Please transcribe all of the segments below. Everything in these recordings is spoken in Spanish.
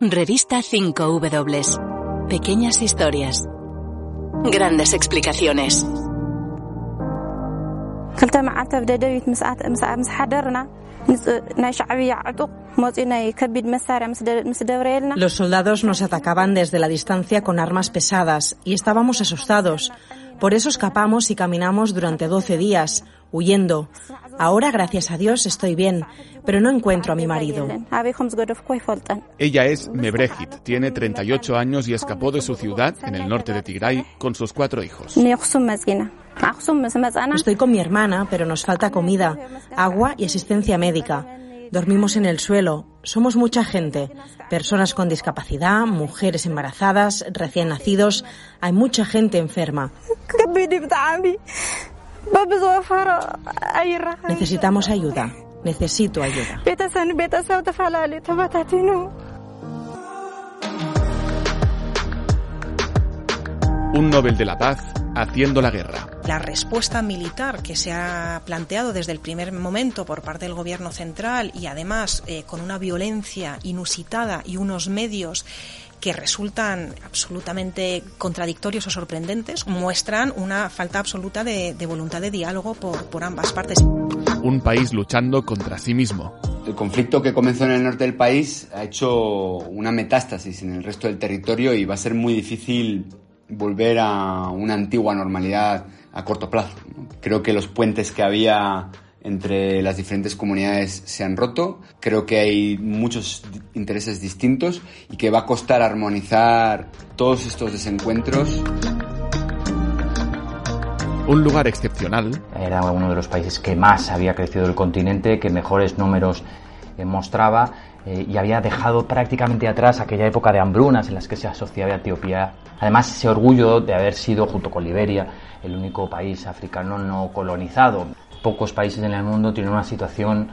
Revista 5W. Pequeñas historias. Grandes explicaciones. Los soldados nos atacaban desde la distancia con armas pesadas y estábamos asustados. Por eso escapamos y caminamos durante 12 días, huyendo. Ahora, gracias a Dios, estoy bien, pero no encuentro a mi marido. Ella es Mebrehit, tiene 38 años y escapó de su ciudad, en el norte de Tigray, con sus 4 hijos. Estoy con mi hermana, pero nos falta comida, agua y asistencia médica. Dormimos en el suelo. Somos mucha gente, personas con discapacidad, mujeres embarazadas, recién nacidos. Hay mucha gente enferma. Necesitamos ayuda. Necesito ayuda. Un Nobel de la Paz haciendo la guerra. La respuesta militar que se ha planteado desde el primer momento por parte del gobierno central y además con una violencia inusitada y unos medios que resultan absolutamente contradictorios o sorprendentes, muestran una falta absoluta de voluntad de diálogo por ambas partes. Un país luchando contra sí mismo. El conflicto que comenzó en el norte del país ha hecho una metástasis en el resto del territorio y va a ser muy difícil volver a una antigua normalidad a corto plazo. Creo que los puentes que había entre las diferentes comunidades se han roto. Creo que hay muchos intereses distintos y que va a costar armonizar todos estos desencuentros. Un lugar excepcional. Era uno de los países que más había crecido el continente, que mejores números mostraba y había dejado prácticamente atrás aquella época de hambrunas en las que se asociaba a Etiopía. Además, ese orgullo de haber sido, junto con Liberia, el único país africano no colonizado. Pocos países en el mundo tienen una situación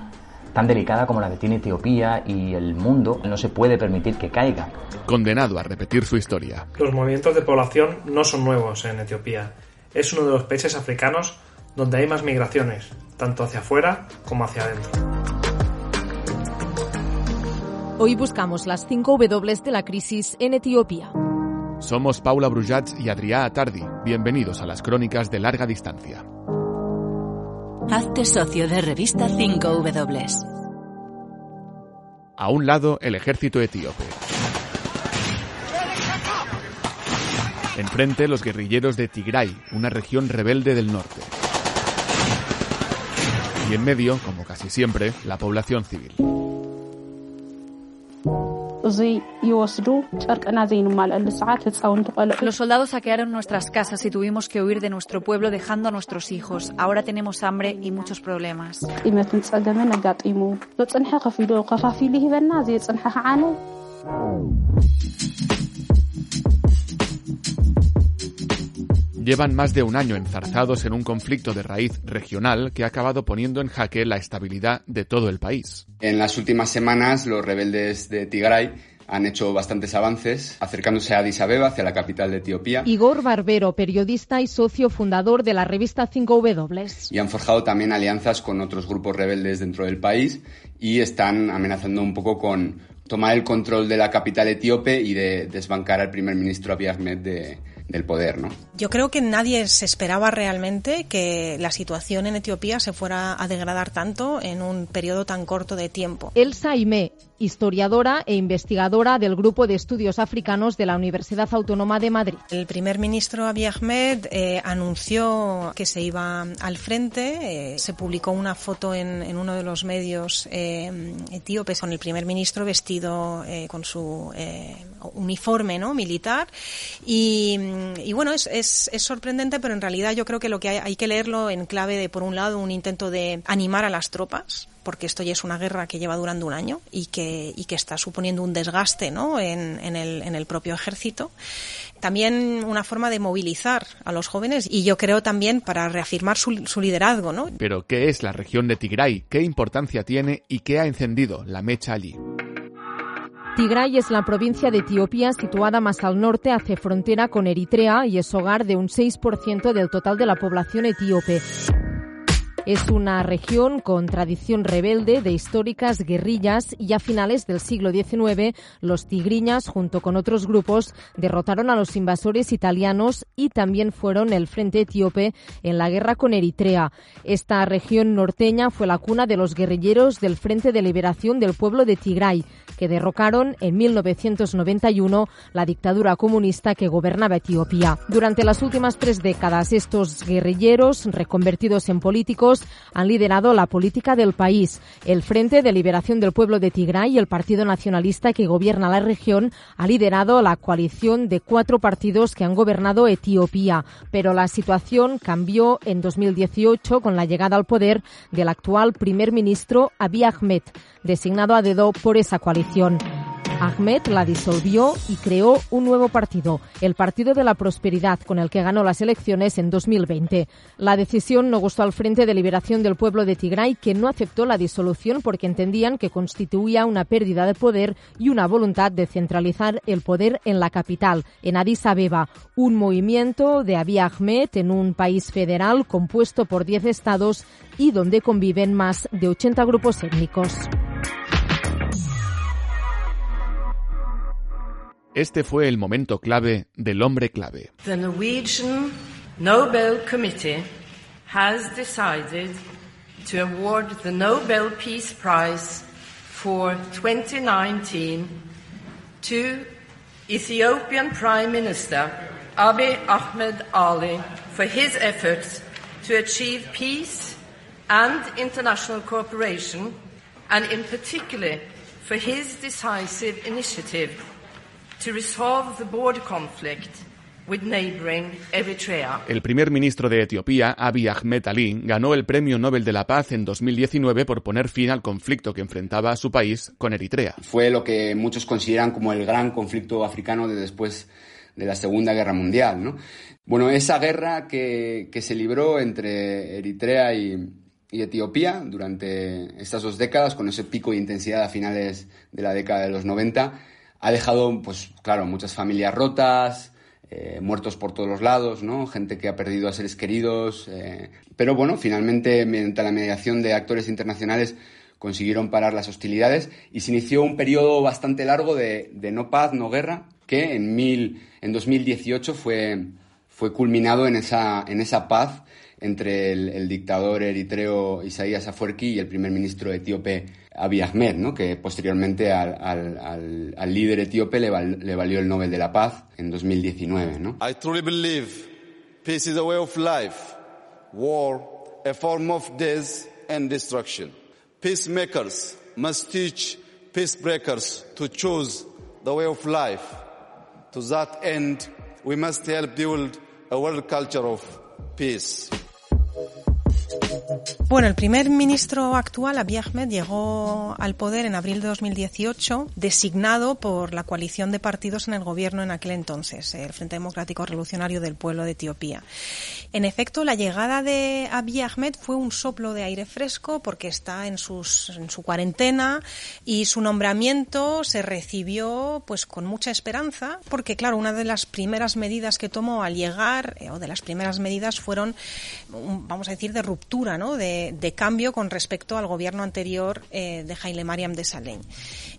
tan delicada como la que tiene Etiopía y el mundo no se puede permitir que caiga. Condenado a repetir su historia. Los movimientos de población no son nuevos en Etiopía. Es uno de los países africanos donde hay más migraciones, tanto hacia afuera como hacia adentro. Hoy buscamos las 5 W de la crisis en Etiopía. Somos Paula Brujats y Adrià Atardi. Bienvenidos a las crónicas de larga distancia. Hazte socio de Revista 5W. A un lado, el ejército etíope. Enfrente, los guerrilleros de Tigray, una región rebelde del norte. Y en medio, como casi siempre, la población civil. Los soldados saquearon nuestras casas y tuvimos que huir de nuestro pueblo dejando a nuestros hijos. Ahora tenemos hambre y muchos problemas. Llevan más de un año enzarzados en un conflicto de raíz regional que ha acabado poniendo en jaque la estabilidad de todo el país. En las últimas semanas, los rebeldes de Tigray han hecho bastantes avances, acercándose a Addis Abeba, hacia la capital de Etiopía. Igor Barbero, periodista y socio fundador de la revista 5W. Y han forjado también alianzas con otros grupos rebeldes dentro del país y están amenazando un poco con tomar el control de la capital etíope y de desbancar al primer ministro Abiy Ahmed del poder, ¿no? Yo creo que nadie se esperaba realmente que la situación en Etiopía se fuera a degradar tanto en un periodo tan corto de tiempo. Elsa Aime, historiadora e investigadora del Grupo de Estudios Africanos de la Universidad Autónoma de Madrid. El primer ministro Abiy Ahmed anunció que se iba al frente. Se publicó una foto en uno de los medios etíopes con el primer ministro vestido con su uniforme, ¿no?, militar. Y bueno, es sorprendente, pero en realidad yo creo que lo que hay que leerlo en clave de, por un lado, un intento de animar a las tropas, porque esto ya es una guerra que lleva durando un año y que está suponiendo un desgaste, ¿no?, en el propio ejército. También una forma de movilizar a los jóvenes y yo creo también para reafirmar su liderazgo, ¿no? Pero ¿qué es la región de Tigray? ¿Qué importancia tiene y qué ha encendido la mecha allí? Tigray es la provincia de Etiopía situada más al norte, hace frontera con Eritrea y es hogar de un 6% del total de la población etíope. Es una región con tradición rebelde de históricas guerrillas y a finales del siglo XIX los tigriñas, junto con otros grupos, derrotaron a los invasores italianos y también fueron el Frente Etíope en la guerra con Eritrea. Esta región norteña fue la cuna de los guerrilleros del Frente de Liberación del Pueblo de Tigray, que derrocaron en 1991 la dictadura comunista que gobernaba Etiopía. Durante las últimas 3 décadas, estos guerrilleros, reconvertidos en políticos, han liderado la política del país. El Frente de Liberación del Pueblo de Tigray, el partido nacionalista que gobierna la región, ha liderado la coalición de 4 partidos que han gobernado Etiopía. Pero la situación cambió en 2018 con la llegada al poder del actual primer ministro Abiy Ahmed, designado a dedo por esa coalición. Ahmed la disolvió y creó un nuevo partido, el Partido de la Prosperidad, con el que ganó las elecciones en 2020. La decisión no gustó al Frente de Liberación del Pueblo de Tigray, que no aceptó la disolución porque entendían que constituía una pérdida de poder y una voluntad de centralizar el poder en la capital, en Addis Abeba, un movimiento de Abiy Ahmed en un país federal compuesto por 10 estados y donde conviven más de 80 grupos étnicos. Este fue el momento clave del hombre clave. The Norwegian Nobel Committee has decided to award the Nobel Peace Prize for 2019 to Ethiopian Prime Minister Abiy Ahmed Ali for his efforts to achieve peace and international cooperation, and in particular for his decisive initiative to resolve the border conflict with neighboring Eritrea. El primer ministro de Etiopía, Abiy Ahmed Ali, ganó el Premio Nobel de la Paz en 2019 por poner fin al conflicto que enfrentaba a su país con Eritrea. Fue lo que muchos consideran como el gran conflicto africano de después de la Segunda Guerra Mundial, ¿no? Bueno, esa guerra que se libró entre Eritrea y Etiopía durante estas 2 décadas, con ese pico de intensidad a finales de la década de los 90, ha dejado, pues claro, muchas familias rotas, muertos por todos los lados, ¿no? Gente que ha perdido a seres queridos. Pero bueno, finalmente, mediante la mediación de actores internacionales, consiguieron parar las hostilidades y se inició un periodo bastante largo de no paz, no guerra, que en 2018 fue culminado en esa paz entre el dictador eritreo Isaías Afwerki y el primer ministro etíope Abiy Ahmed, ¿no? Que posteriormente al líder etíope le valió el Nobel de la Paz en 2019, ¿no? I truly believe peace is a way of life, war a form of death and destruction. Peacemakers must teach peacebreakers to choose the way of life. To that end, we must help build a world culture of peace. Bueno, el primer ministro actual, Abiy Ahmed, llegó al poder en abril de 2018, designado por la coalición de partidos en el gobierno en aquel entonces, el Frente Democrático Revolucionario del Pueblo de Etiopía. En efecto, la llegada de Abiy Ahmed fue un soplo de aire fresco porque está en su cuarentena, y su nombramiento se recibió pues con mucha esperanza porque, claro, una de las primeras medidas que tomó al llegar, o de las primeras medidas, fueron, vamos a decir, de ruptura, ¿no? De cambio con respecto al gobierno anterior de Haile Mariam de Salén.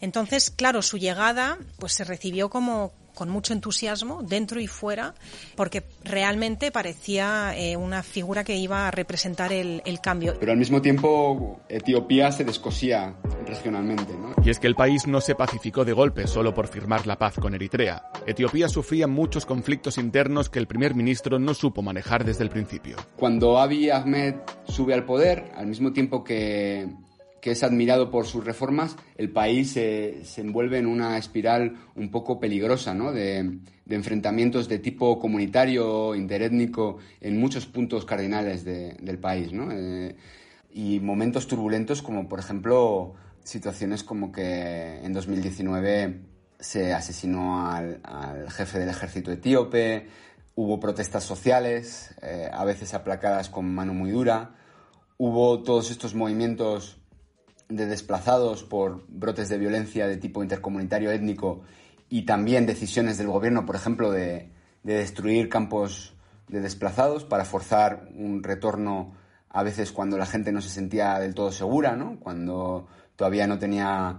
Entonces, claro, su llegada pues se recibió con mucho entusiasmo dentro y fuera, porque realmente parecía una figura que iba a representar el cambio. Pero al mismo tiempo Etiopía se descosía regionalmente, ¿no? Y es que el país no se pacificó de golpe solo por firmar la paz con Eritrea. Etiopía sufría muchos conflictos internos que el primer ministro no supo manejar desde el principio. Cuando Abiy Ahmed sube al poder, al mismo tiempo que es admirado por sus reformas, el país se envuelve en una espiral un poco peligrosa, ¿no? de enfrentamientos de tipo comunitario, interétnico, en muchos puntos cardinales del país, ¿no? Y momentos turbulentos como, por ejemplo, situaciones como que en 2019 se asesinó al jefe del ejército etíope, hubo protestas sociales, a veces aplacadas con mano muy dura, hubo todos estos movimientos de desplazados por brotes de violencia de tipo intercomunitario étnico, y también decisiones del gobierno, por ejemplo, de destruir campos de desplazados para forzar un retorno a veces cuando la gente no se sentía del todo segura, ¿no? Cuando todavía no tenía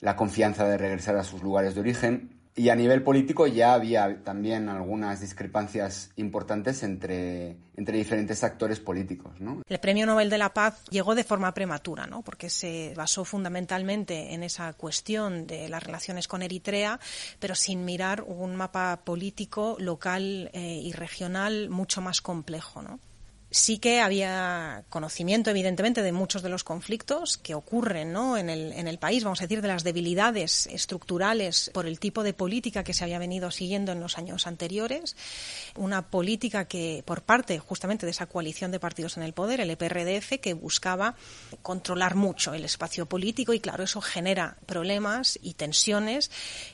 la confianza de regresar a sus lugares de origen. Y a nivel político ya había también algunas discrepancias importantes entre diferentes actores políticos, ¿no? El Premio Nobel de la Paz llegó de forma prematura, ¿no? Porque se basó fundamentalmente en esa cuestión de las relaciones con Eritrea, pero sin mirar un mapa político local y regional mucho más complejo, ¿no? Sí que había conocimiento, evidentemente, de muchos de los conflictos que ocurren, ¿no?, en el país, vamos a decir, de las debilidades estructurales por el tipo de política que se había venido siguiendo en los años anteriores. Una política que, por parte justamente de esa coalición de partidos en el poder, el EPRDF, que buscaba controlar mucho el espacio político y, claro, eso genera problemas y tensiones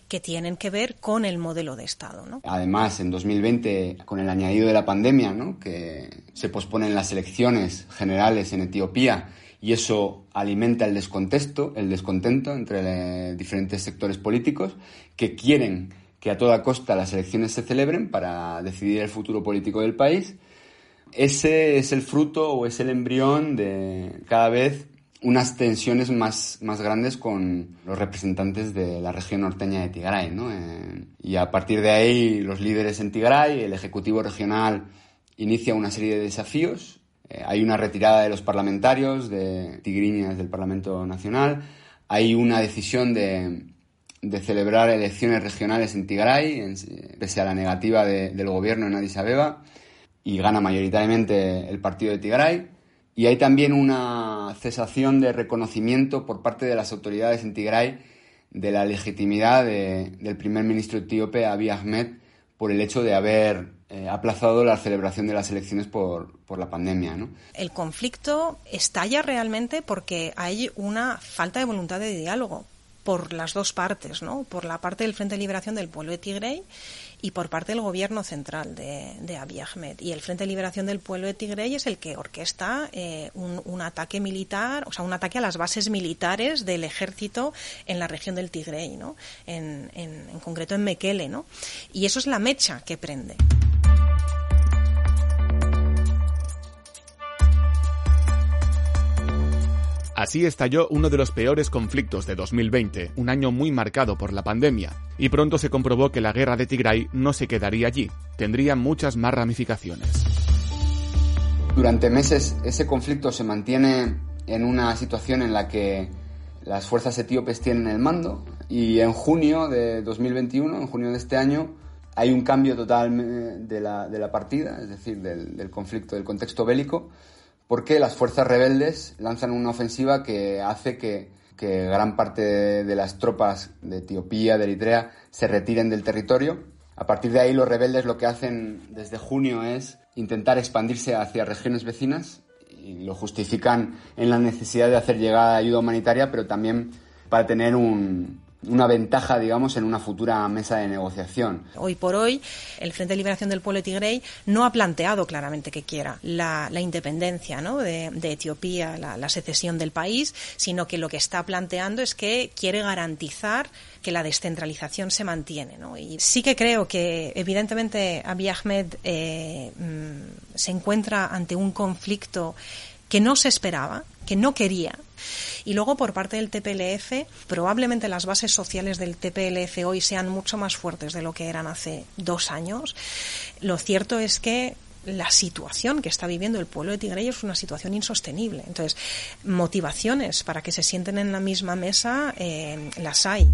que tienen que ver con el modelo de Estado, ¿no? Además, en 2020, con el añadido de la pandemia, ¿no?, que se posponen las elecciones generales en Etiopía y eso alimenta el descontento entre diferentes sectores políticos que quieren que a toda costa las elecciones se celebren para decidir el futuro político del país. Ese es el fruto o es el embrión de cada vez unas tensiones más grandes con los representantes de la región norteña de Tigray, ¿no? Y a partir de ahí los líderes en Tigray, el Ejecutivo Regional inicia una serie de desafíos. Hay una retirada de los parlamentarios, de tigriñas del Parlamento Nacional. Hay una decisión de celebrar elecciones regionales en Tigray, pese a la negativa del gobierno en Addis Abeba, y gana mayoritariamente el partido de Tigray. Y hay también una cesación de reconocimiento por parte de las autoridades en Tigray de la legitimidad del primer ministro etíope Abiy Ahmed por el hecho de haber aplazado la celebración de las elecciones por la pandemia, ¿no? El conflicto estalla realmente porque hay una falta de voluntad de diálogo por las dos partes, ¿no? Por la parte del Frente de Liberación del Pueblo de Tigray y por parte del gobierno central de Abiy Ahmed. Y el Frente de Liberación del Pueblo de Tigray es el que orquesta un ataque militar, o sea, un ataque a las bases militares del ejército en la región del Tigray, ¿no? En concreto en Mekele, ¿no? Y eso es la mecha que prende. Así estalló uno de los peores conflictos de 2020, un año muy marcado por la pandemia, y pronto se comprobó que la guerra de Tigray no se quedaría allí, tendría muchas más ramificaciones. Durante meses ese conflicto se mantiene en una situación en la que las fuerzas etíopes tienen el mando, y en junio de 2021, en junio de este año, hay un cambio total de la partida, es decir, del conflicto, del contexto bélico, porque las fuerzas rebeldes lanzan una ofensiva que hace que gran parte de las tropas de Etiopía, de Eritrea, se retiren del territorio. A partir de ahí, los rebeldes lo que hacen desde junio es intentar expandirse hacia regiones vecinas y lo justifican en la necesidad de hacer llegar ayuda humanitaria, pero también para tener una ventaja, digamos, en una futura mesa de negociación. Hoy por hoy, el Frente de Liberación del Pueblo de Tigray no ha planteado claramente que quiera la independencia, ¿no?, de Etiopía, la secesión del país, sino que lo que está planteando es que quiere garantizar que la descentralización se mantiene, ¿no? Y sí que creo que, evidentemente, Abiy Ahmed se encuentra ante un conflicto que no se esperaba, que no quería. Y luego, por parte del TPLF, probablemente las bases sociales del TPLF hoy sean mucho más fuertes de lo que eran hace 2 años. Lo cierto es que la situación que está viviendo el pueblo de Tigray es una situación insostenible. Entonces, motivaciones para que se sienten en la misma mesa las hay.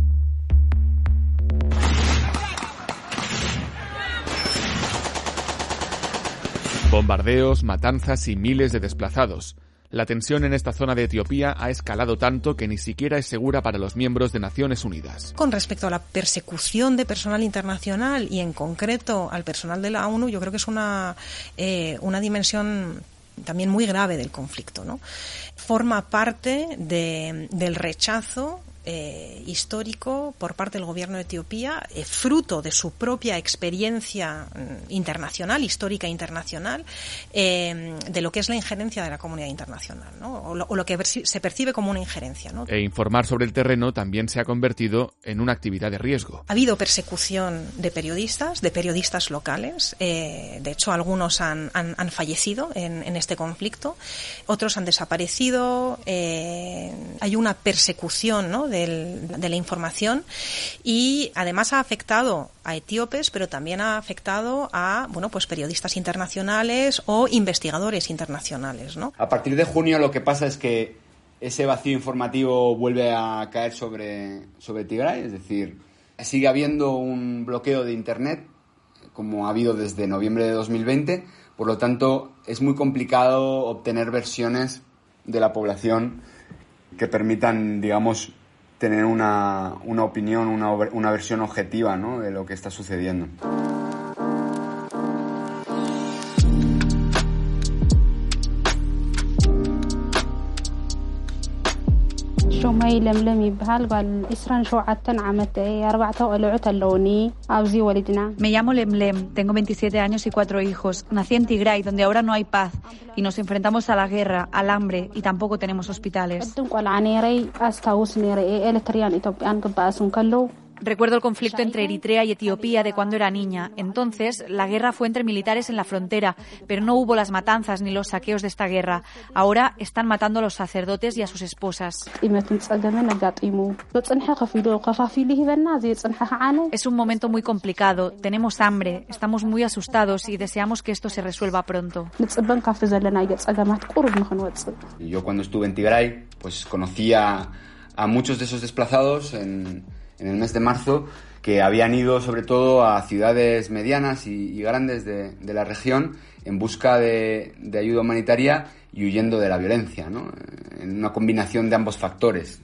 Bombardeos, matanzas y miles de desplazados. La tensión en esta zona de Etiopía ha escalado tanto que ni siquiera es segura para los miembros de Naciones Unidas. Con respecto a la persecución de personal internacional y en concreto al personal de la ONU, yo creo que es una dimensión también muy grave del conflicto, ¿no? Forma parte del rechazo histórico por parte del gobierno de Etiopía, fruto de su propia experiencia internacional, histórica internacional, de lo que es la injerencia de la comunidad internacional, ¿no? O lo que se percibe como una injerencia, ¿no? E informar sobre el terreno también se ha convertido en una actividad de riesgo. Ha habido persecución de periodistas locales. De hecho, algunos han fallecido en este conflicto, otros han desaparecido. Hay una persecución, ¿no?, de la información, y además ha afectado a etíopes, pero también ha afectado a, bueno, pues periodistas internacionales o investigadores internacionales, ¿no? A partir de junio lo que pasa es que ese vacío informativo vuelve a caer sobre Tigray, es decir, sigue habiendo un bloqueo de Internet, como ha habido desde noviembre de 2020, por lo tanto es muy complicado obtener versiones de la población que permitan, digamos, tener una opinión, una versión objetiva, ¿no?, de lo que está sucediendo. شومي لملم يبهال قال إسران شو عتن عمت أربعة ولعت اللوني أوزي ولدنا. Me llamo Lemlem, tengo 27 años y 4 hijos. Nací en Tigray, donde ahora no hay paz y nos enfrentamos a la guerra, al hambre y tampoco tenemos hospitales. Recuerdo el conflicto entre Eritrea y Etiopía de cuando era niña. Entonces, la guerra fue entre militares en la frontera, pero no hubo las matanzas ni los saqueos de esta guerra. Ahora están matando a los sacerdotes y a sus esposas. Es un momento muy complicado. Tenemos hambre, estamos muy asustados y deseamos que esto se resuelva pronto. Yo cuando estuve en Tigray, pues conocía a muchos de esos desplazados en el mes de marzo, que habían ido sobre todo a ciudades medianas y grandes de la región en busca de ayuda humanitaria y huyendo de la violencia, ¿no?, en una combinación de ambos factores.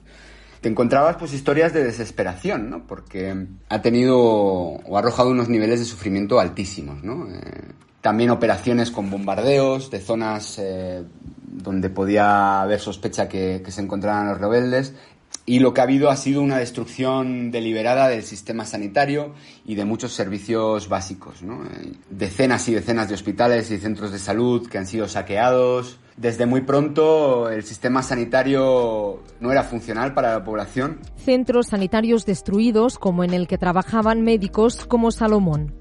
Te encontrabas pues historias de desesperación, ¿no?, porque ha tenido o ha arrojado unos niveles de sufrimiento altísimos, ¿no? También operaciones con bombardeos de zonas donde podía haber sospecha que se encontraran los rebeldes. Y lo que ha habido ha sido una destrucción deliberada del sistema sanitario y de muchos servicios básicos, ¿no? Decenas y decenas de hospitales y centros de salud que han sido saqueados. Desde muy pronto el sistema sanitario no era funcional para la población. Centros sanitarios destruidos, como en el que trabajaban médicos como Salomón.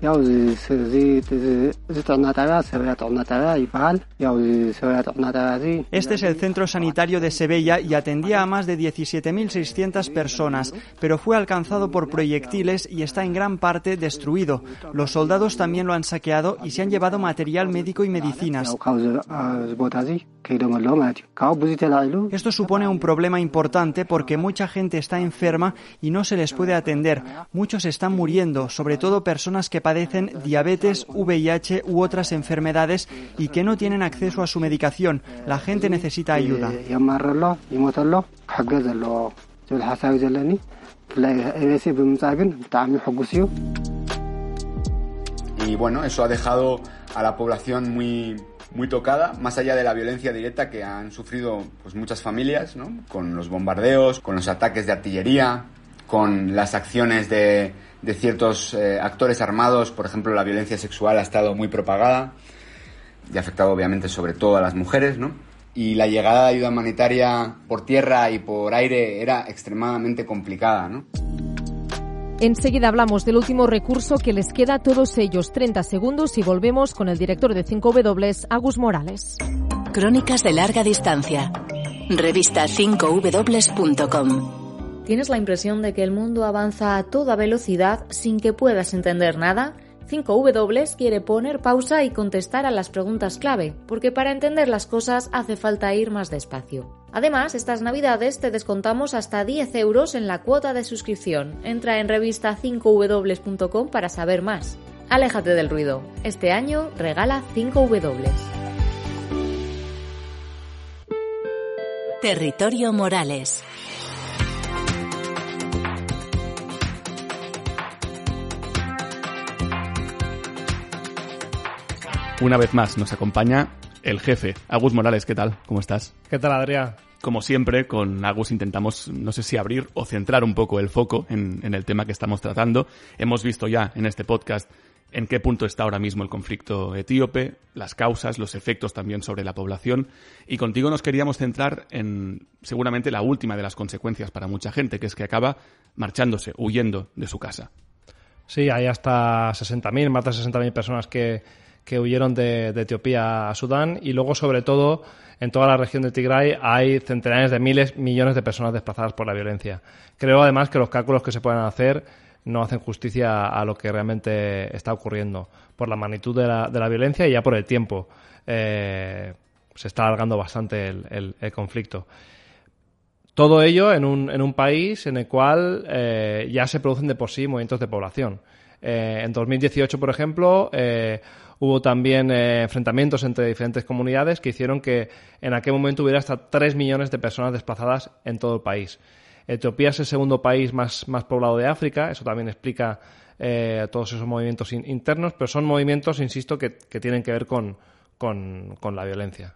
Este es el centro sanitario de Sebella y atendía a más de 17.600 personas, pero fue alcanzado por proyectiles y está en gran parte destruido. Los soldados también lo han saqueado y se han llevado material médico y medicinas. Esto supone un problema importante porque mucha gente está enferma y no se les puede atender. Muchos están muriendo, sobre todo personas que padecen diabetes, VIH u otras enfermedades y que no tienen acceso a su medicación. La gente necesita ayuda. Y bueno, eso ha dejado a la población muy tocada, más allá de la violencia directa que han sufrido pues muchas familias, ¿no?, con los bombardeos, con los ataques de artillería, con las acciones de ciertos actores armados. Por ejemplo, la violencia sexual ha estado muy propagada y ha afectado obviamente sobre todo a las mujeres, ¿no? Y la llegada de ayuda humanitaria por tierra y por aire era extremadamente complicada, ¿no? Enseguida hablamos del último recurso que les queda a todos ellos. 30 segundos y volvemos con el director de 5W, Agus Morales. Crónicas de larga distancia. Revista 5w.com. ¿Tienes la impresión de que el mundo avanza a toda velocidad sin que puedas entender nada? 5W quiere poner pausa y contestar a las preguntas clave, porque para entender las cosas hace falta ir más despacio. Además, estas navidades te descontamos hasta 10 euros en la cuota de suscripción. Entra en revista 5w.com para saber más. Aléjate del ruido. Este año regala 5W. Territorio Morales. Una vez más nos acompaña el jefe, Agus Morales. ¿Qué tal? ¿Cómo estás? ¿Qué tal, Adrià? Como siempre, con Agus intentamos, no sé si abrir o centrar un poco el foco en el tema que estamos tratando. Hemos visto ya en este podcast en qué punto está ahora mismo el conflicto etíope, las causas, los efectos también sobre la población. Y contigo nos queríamos centrar en seguramente la última de las consecuencias para mucha gente, que es que acaba marchándose, huyendo de su casa. Sí, hay hasta 60.000, más de 60.000 personas que huyeron de Etiopía a Sudán, y luego, sobre todo, en toda la región de Tigray hay centenares de miles, millones de personas desplazadas por la violencia. Creo, además, que los cálculos que se pueden hacer no hacen justicia a lo que realmente está ocurriendo por la magnitud de la violencia y ya por el tiempo. Se está alargando bastante el conflicto. Todo ello en un país en el cual ya se producen de por sí movimientos de población. En 2018, por ejemplo, hubo también enfrentamientos entre diferentes comunidades que hicieron que en aquel momento hubiera hasta 3 millones de personas desplazadas en todo el país. Etiopía es el segundo país más poblado de África. Eso también explica todos esos movimientos internos, pero son movimientos, insisto, que tienen que ver con la violencia.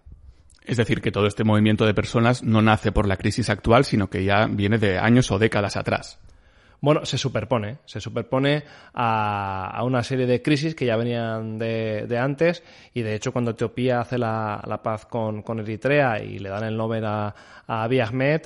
Es decir, que todo este movimiento de personas no nace por la crisis actual, sino que ya viene de años o décadas atrás. Bueno, se superpone a una serie de crisis que ya venían de antes, y de hecho cuando Etiopía hace la paz con Eritrea y le dan el Nobel a Abiy Ahmed,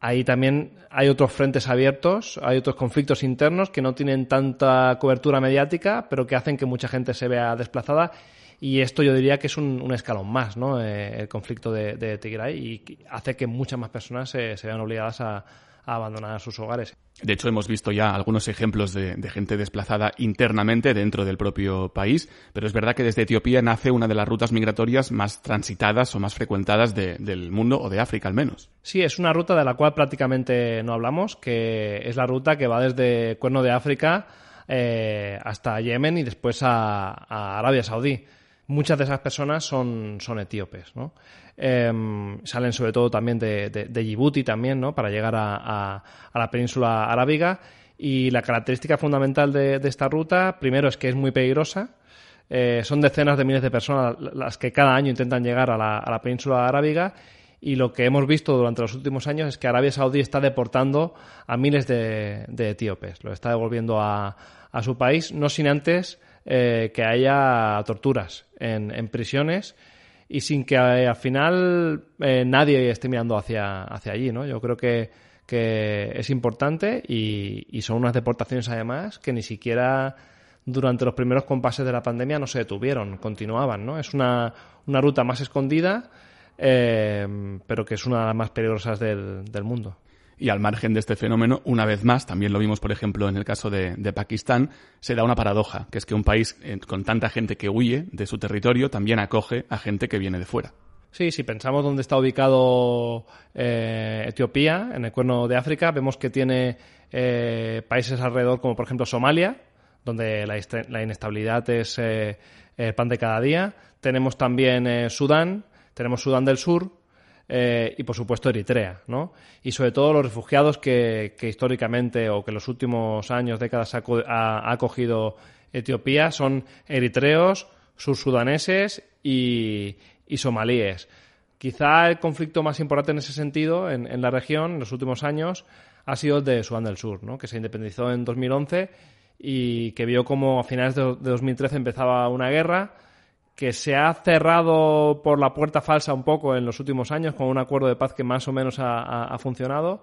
ahí también hay otros frentes abiertos, hay otros conflictos internos que no tienen tanta cobertura mediática, pero que hacen que mucha gente se vea desplazada, y esto yo diría que es un escalón más, ¿no? El conflicto de Tigray, y hace que muchas más personas se vean obligadas a abandonar sus hogares. De hecho, hemos visto ya algunos ejemplos de gente desplazada internamente dentro del propio país, pero es verdad que desde Etiopía nace una de las rutas migratorias más transitadas o más frecuentadas del mundo, o de África al menos. Sí, es una ruta de la cual prácticamente no hablamos, que es la ruta que va desde Cuerno de África hasta Yemen y después a Arabia Saudí. Muchas de esas personas son etíopes, ¿no? Salen sobre todo también de Yibuti también, ¿no? Para llegar a la península arábiga. Y la característica fundamental de esta ruta, primero, es que es muy peligrosa. Son decenas de miles de personas las que cada año intentan llegar a la península arábiga. Y lo que hemos visto durante los últimos años es que Arabia Saudí está deportando a miles de etíopes. Lo está devolviendo a su país, no sin antes que haya torturas en prisiones, y sin que al final nadie esté mirando hacia allí, ¿no? Yo creo que es importante, y son unas deportaciones además que ni siquiera durante los primeros compases de la pandemia no se detuvieron, continuaban, ¿no? Es una ruta más escondida, pero que es una de las más peligrosas del mundo. Y al margen de este fenómeno, una vez más, también lo vimos, por ejemplo, en el caso de Pakistán, se da una paradoja, que es que un país con tanta gente que huye de su territorio también acoge a gente que viene de fuera. Sí, si pensamos dónde está ubicado Etiopía, en el Cuerno de África, vemos que tiene países alrededor, como por ejemplo Somalia, donde la inestabilidad es el pan de cada día. Tenemos también Sudán, tenemos Sudán del Sur, y por supuesto Eritrea, ¿no? Y sobre todo los refugiados que históricamente, o que en los últimos años, décadas ha acogido Etiopía, son eritreos, sursudaneses y somalíes. Quizá el conflicto más importante en ese sentido en la región en los últimos años ha sido el de Sudán del Sur, ¿no? Que se independizó en 2011 y que vio como a finales de 2013 empezaba una guerra que se ha cerrado por la puerta falsa un poco en los últimos años, con un acuerdo de paz que más o menos ha funcionado,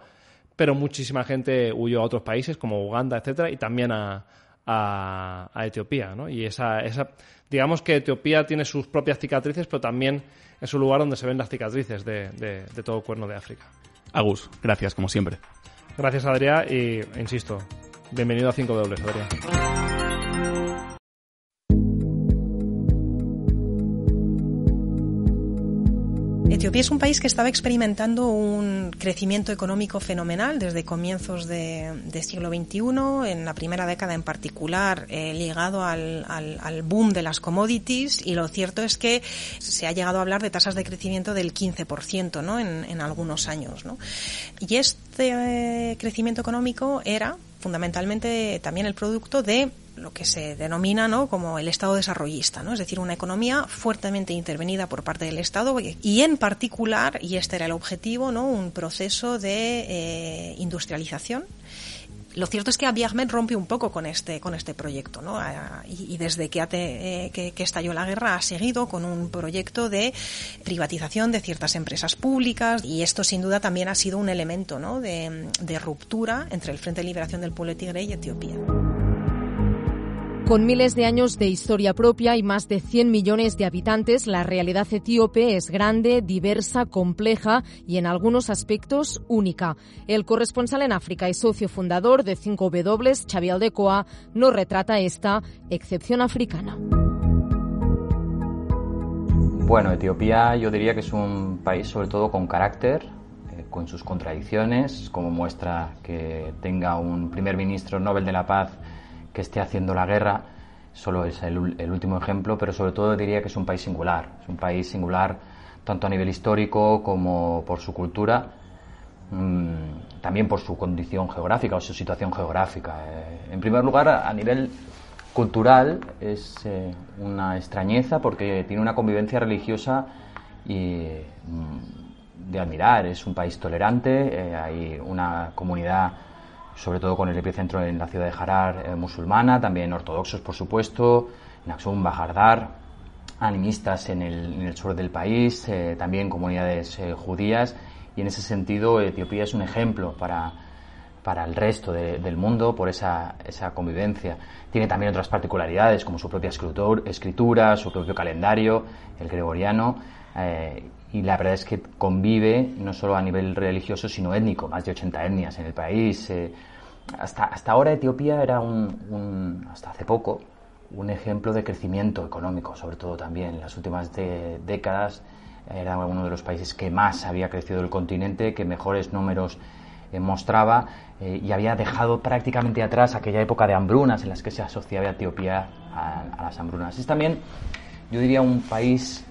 pero muchísima gente huyó a otros países como Uganda, etcétera, y también a Etiopía, ¿no? Y esa digamos que Etiopía tiene sus propias cicatrices, pero también es un lugar donde se ven las cicatrices de todo el Cuerno de África. Agus, gracias como siempre. Gracias, Adrià, y insisto, bienvenido a 5W, Adrià. Etiopía es un país que estaba experimentando un crecimiento económico fenomenal desde comienzos de siglo XXI, en la primera década en particular, ligado al boom de las commodities, y lo cierto es que se ha llegado a hablar de tasas de crecimiento del 15%, ¿no? en algunos años, ¿no? Y este crecimiento económico era fundamentalmente también el producto de lo que se denomina, ¿no?, como el Estado desarrollista, ¿no?, es decir, una economía fuertemente intervenida por parte del Estado y en particular, y este era el objetivo, ¿no?, un proceso de industrialización. Lo cierto es que Abiy Ahmed rompe un poco con este proyecto, ¿no? Y desde que estalló la guerra ha seguido con un proyecto de privatización de ciertas empresas públicas, y esto sin duda también ha sido un elemento, ¿no?, de ruptura entre el Frente de Liberación del Pueblo de Tigray y Etiopía. Con miles de años de historia propia y más de 100 millones de habitantes, la realidad etíope es grande, diversa, compleja y en algunos aspectos única. El corresponsal en África y socio fundador de 5W, Xavi Aldecoa, nos retrata esta excepción africana. Bueno, Etiopía yo diría que es un país sobre todo con carácter, con sus contradicciones, como muestra que tenga un primer ministro Nobel de la Paz que esté haciendo la guerra, solo es el último ejemplo, pero sobre todo diría que es un país singular. Es un país singular tanto a nivel histórico como por su cultura, también por su condición geográfica o su situación geográfica. En primer lugar, a nivel cultural es una extrañeza porque tiene una convivencia religiosa y de admirar. Es un país tolerante, hay una comunidad, sobre todo con el epicentro en la ciudad de Harar, musulmana, también ortodoxos, por supuesto, Naxum, Bajardar, animistas en el sur del país, también comunidades judías, y en ese sentido Etiopía es un ejemplo para el resto del mundo por esa convivencia. Tiene también otras particularidades, como su propia escritura, su propio calendario, el gregoriano, y la verdad es que convive no solo a nivel religioso sino étnico, más de 80 etnias en el país. Hasta ahora Etiopía era hasta hace poco un ejemplo de crecimiento económico, sobre todo también en las últimas décadas era uno de los países que más había crecido el continente, que mejores números mostraba, y había dejado prácticamente atrás aquella época de hambrunas en las que se asociaba Etiopía a las hambrunas. Es también, yo diría, un país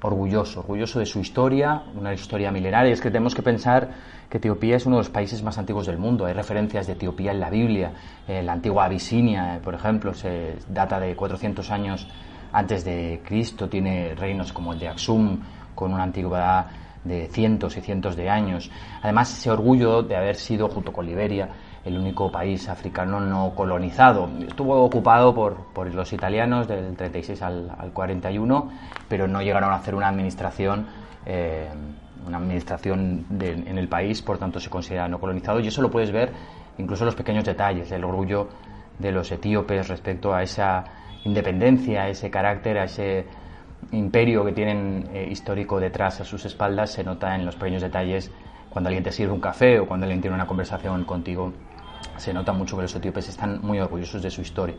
orgulloso de su historia, una historia milenaria. Es que tenemos que pensar que Etiopía es uno de los países más antiguos del mundo. Hay referencias de Etiopía en la Biblia. La antigua Abisinia, por ejemplo, se data de 400 años antes de Cristo. Tiene reinos como el de Aksum, con una antigüedad de cientos y cientos de años. Además, ese orgullo de haber sido, junto con Liberia, el único país africano no colonizado. Estuvo ocupado por los italianos del 36 al 41, pero no llegaron a hacer una administración en el país, por tanto se considera no colonizado, y eso lo puedes ver incluso en los pequeños detalles, el orgullo de los etíopes respecto a esa independencia, a ese carácter, a ese imperio que tienen histórico detrás, a sus espaldas. Se nota en los pequeños detalles, cuando alguien te sirve un café o cuando alguien tiene una conversación contigo. Se nota mucho que los etíopes están muy orgullosos de su historia.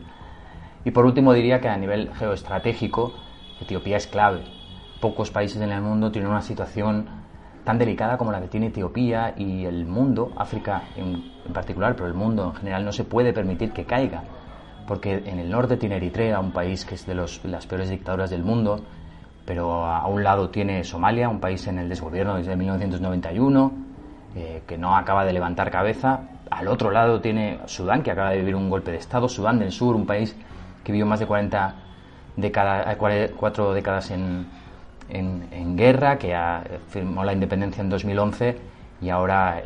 Y por último diría que a nivel geoestratégico Etiopía es clave. Pocos países en el mundo tienen una situación tan delicada como la que tiene Etiopía, y el mundo, África en particular, pero el mundo en general, no se puede permitir que caiga, porque en el norte tiene Eritrea, un país que es de las peores dictaduras del mundo, pero a un lado tiene Somalia, un país en el desgobierno desde 1991, que no acaba de levantar cabeza. Al otro lado tiene Sudán, que acaba de vivir un golpe de Estado. Sudán del Sur, un país que vivió más de 4 décadas en guerra, que firmó la independencia en 2011 y ahora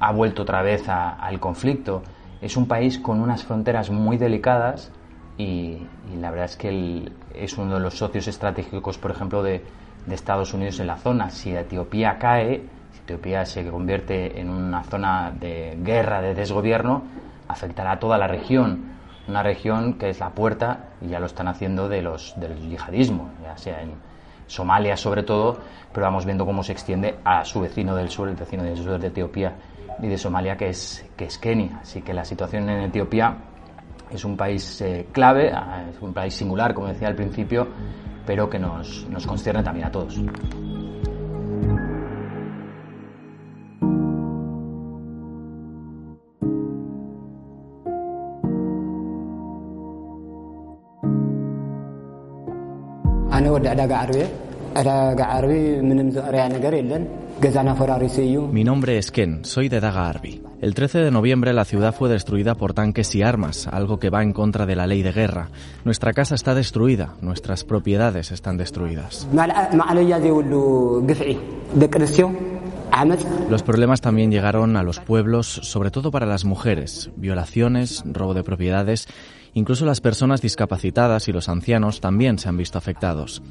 ha vuelto otra vez al conflicto. Es un país con unas fronteras muy delicadas, y la verdad es que es uno de los socios estratégicos, por ejemplo, de Estados Unidos en la zona. Si Etiopía cae, si Etiopía se convierte en una zona de guerra, de desgobierno, afectará a toda la región, una región que es la puerta, y ya lo están haciendo, del yihadismo, ya sea en Somalia sobre todo, pero vamos viendo cómo se extiende a su vecino del sur, el vecino del sur de Etiopía y de Somalia, que es Kenia. Así que la situación en Etiopía es un país clave, es un país singular, como decía al principio, pero que nos concierne también a todos. Mi nombre es Ken, soy de Daga Arbi. El 13 de noviembre la ciudad fue destruida por tanques y armas, algo que va en contra de la ley de guerra. Nuestra casa está destruida, nuestras propiedades están destruidas. Los problemas también llegaron a los pueblos, sobre todo para las mujeres. Violaciones, robo de propiedades, incluso las personas discapacitadas y los ancianos también se han visto afectados.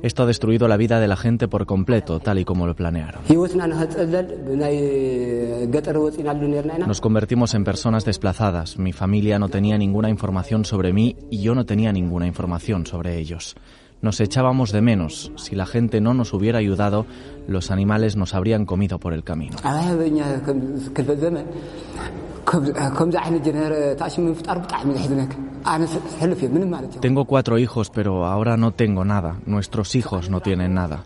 Esto ha destruido la vida de la gente por completo, tal y como lo planearon. Nos convertimos en personas desplazadas. Mi familia no tenía ninguna información sobre mí y yo no tenía ninguna información sobre ellos. Nos echábamos de menos. Si la gente no nos hubiera ayudado, los animales nos habrían comido por el camino. Tengo 4 hijos, pero ahora no tengo nada. Nuestros hijos no tienen nada.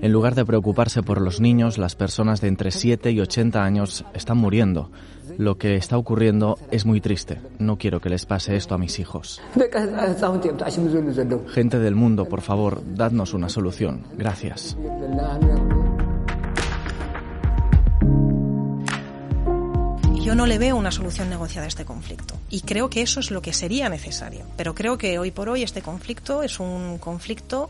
En lugar de preocuparse por los niños, las personas de entre 7 y 80 años están muriendo. Lo que está ocurriendo es muy triste. No quiero que les pase esto a mis hijos. Gente del mundo, por favor, dadnos una solución. Gracias. Yo no le veo una solución negociada a este conflicto y creo que eso es lo que sería necesario. Pero creo que hoy por hoy este conflicto es un conflicto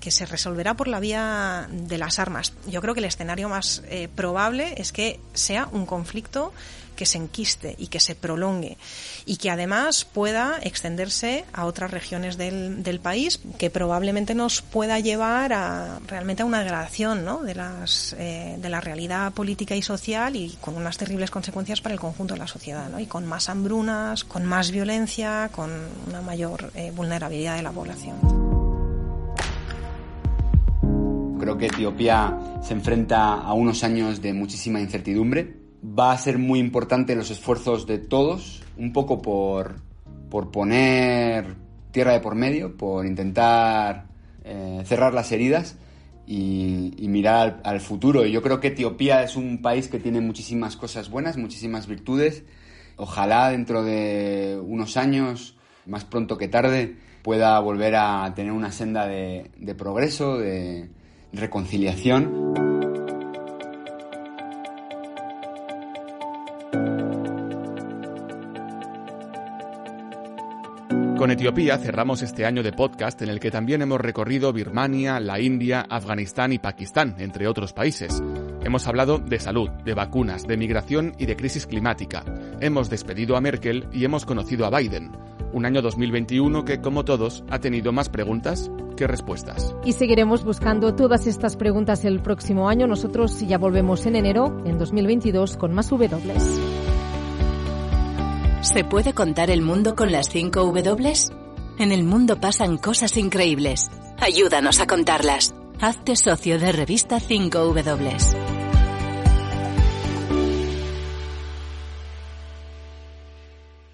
que se resolverá por la vía de las armas. Yo creo que el escenario más probable es que sea un conflicto que se enquiste y que se prolongue y que además pueda extenderse a otras regiones del país, que probablemente nos pueda llevar realmente a una degradación, ¿no?, de la realidad política y social, y con unas terribles consecuencias para el conjunto de la sociedad, ¿no?, y con más hambrunas, con más violencia, con una mayor vulnerabilidad de la población. Creo que Etiopía se enfrenta a unos años de muchísima incertidumbre. Va a ser muy importante los esfuerzos de todos, un poco por poner tierra de por medio, por intentar cerrar las heridas y mirar al futuro. Y yo creo que Etiopía es un país que tiene muchísimas cosas buenas, muchísimas virtudes. Ojalá dentro de unos años, más pronto que tarde, pueda volver a tener una senda de progreso, de reconciliación. Con Etiopía cerramos este año de podcast en el que también hemos recorrido Birmania, la India, Afganistán y Pakistán, entre otros países. Hemos hablado de salud, de vacunas, de migración y de crisis climática. Hemos despedido a Merkel y hemos conocido a Biden. Un año 2021 que, como todos, ha tenido más preguntas que respuestas. Y seguiremos buscando todas estas preguntas el próximo año. Nosotros ya volvemos en enero, en 2022, con más W. ¿Se puede contar el mundo con las 5W? En el mundo pasan cosas increíbles. Ayúdanos a contarlas. Hazte socio de Revista 5W.